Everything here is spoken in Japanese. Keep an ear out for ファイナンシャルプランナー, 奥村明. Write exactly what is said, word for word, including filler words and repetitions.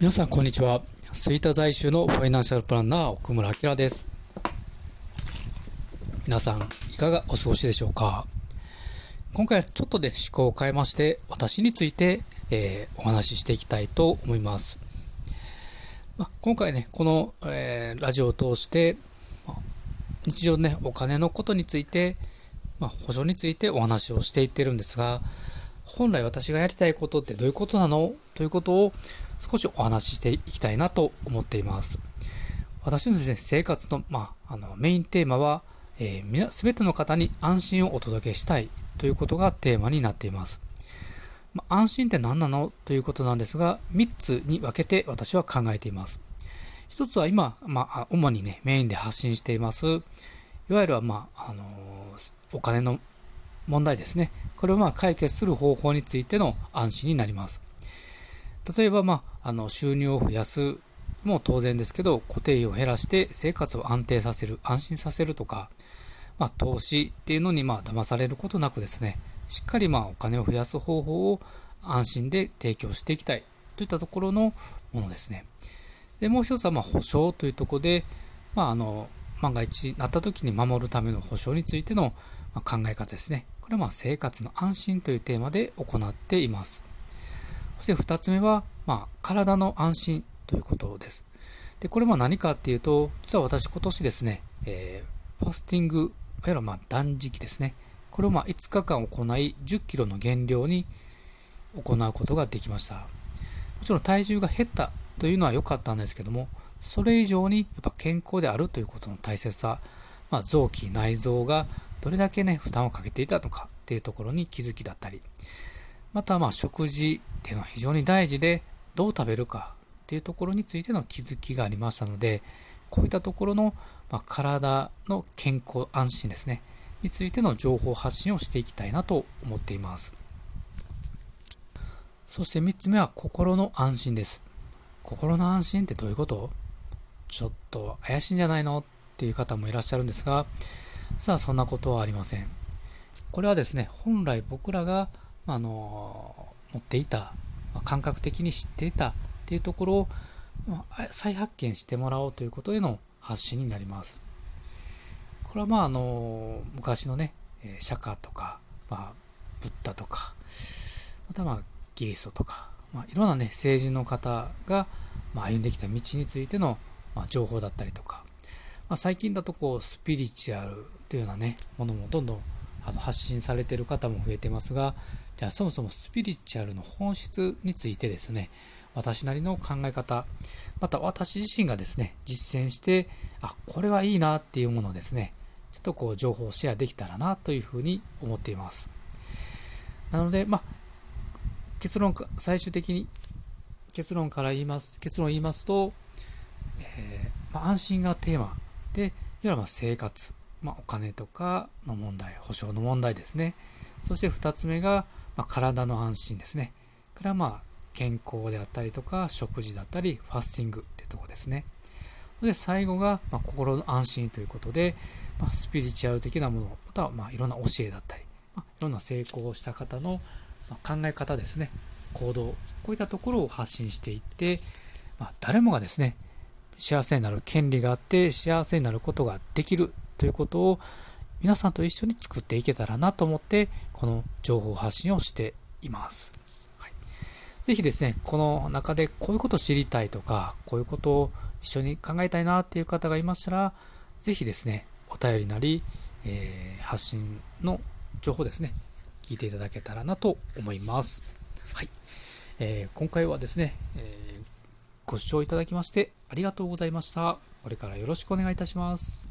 皆さんこんにちは。吹田在住のファイナンシャルプランナー奥村明です。皆さんいかがお過ごしでしょうか。今回はちょっとで趣向を変えまして、私について、えー、お話ししていきたいと思います。まあ、今回ねこの、えー、ラジオを通して、まあ、日常ねお金のことについて、まあ、補助についてお話をしていってるんですが、本来私がやりたいことってどういうことなのということを少しお話ししていきたいなと思っています。私のですね、生活の、まあ、あのメインテーマは、えー、みな、全ての方に安心をお届けしたいということがテーマになっています。まあ、安心って何なのということなんですが、みっつに分けて私は考えています。ひとつは今、まあ、主にね、メインで発信しています。いわゆるは、まああのー、お金の問題ですね。これをまあ解決する方法についての安心になります。例えば、まあ、あの収入を増やすも当然ですけど、固定費を減らして生活を安定させる、安心させるとか、まあ、投資っていうのにまあ騙されることなくですね、しっかりまあお金を増やす方法を安心で提供していきたいといったところのものですね。で、もう一つはまあ保証というところで、まあ、あの万が一になった時に守るための保証についての考え方ですね。これはまあ生活の安心というテーマで行っています。そしてふたつめは、まあ、体の安心ということです。で、これは何かっていうと、実は私今年ですね、えー、ファスティング、いわゆるまあ断食ですね。これをまあいつかかん行い、じゅっキロの減量に行うことができました。もちろん体重が減ったというのは良かったんですけども、それ以上にやっぱ健康であるということの大切さ、まあ、臓器、内臓がどれだけね、負担をかけていたのかっていうところに気づきだったり、またまあ食事っていうのは非常に大事で、どう食べるかっていうところについての気づきがありましたので、こういったところのまあ体の健康安心ですねについての情報発信をしていきたいなと思っています。そしてみっつめは心の安心です。心の安心ってどういうこと？ちょっと怪しいんじゃないのっていう方もいらっしゃるんですが、さあそんなことはありません。これはですね、本来僕らがあの持っていた、感覚的に知っていたっていうところを再発見してもらおうということへの発信になります。これはまああの昔のね釈迦とか、まあ、ブッダとか、またまあキリストとか、まあ、いろんなね聖人の方が歩んできた道についての情報だったりとか、まあ、最近だとこうスピリチュアルというようなねものもどんどん発信されている方も増えてますが、じゃあそもそもスピリチュアルの本質についてですね、私なりの考え方、また私自身がですね実践して、あ、これはいいなっていうものをですね、ちょっとこう情報をシェアできたらなというふうに思っています。なのでまあ結論か最終的に結論から言います結論を言いますと、えーまあ、安心がテーマで、いわゆるまあ生活、まあ、お金とかの問題、保障の問題ですね。そしてふたつめが、まあ、体の安心ですね。これはまあ健康であったりとか、食事だったり、ファスティングってとこですね。で、最後が、まあ、心の安心ということで、まあ、スピリチュアル的なもの、またはまあいろんな教えだったり、まあ、いろんな成功した方の考え方ですね、行動、こういったところを発信していって、まあ、誰もがですね、幸せになる権利があって、幸せになることができるということを皆さんと一緒に作っていけたらなと思って、この情報発信をしています。はい、ぜひですねこの中でこういうことを知りたいとか、こういうことを一緒に考えたいなっていう方がいましたら、ぜひですねお便りなり、えー、発信の情報ですね聞いていただけたらなと思います。はい、えー、今回はですね、えー、ご視聴いただきましてありがとうございました。これからよろしくお願いいたします。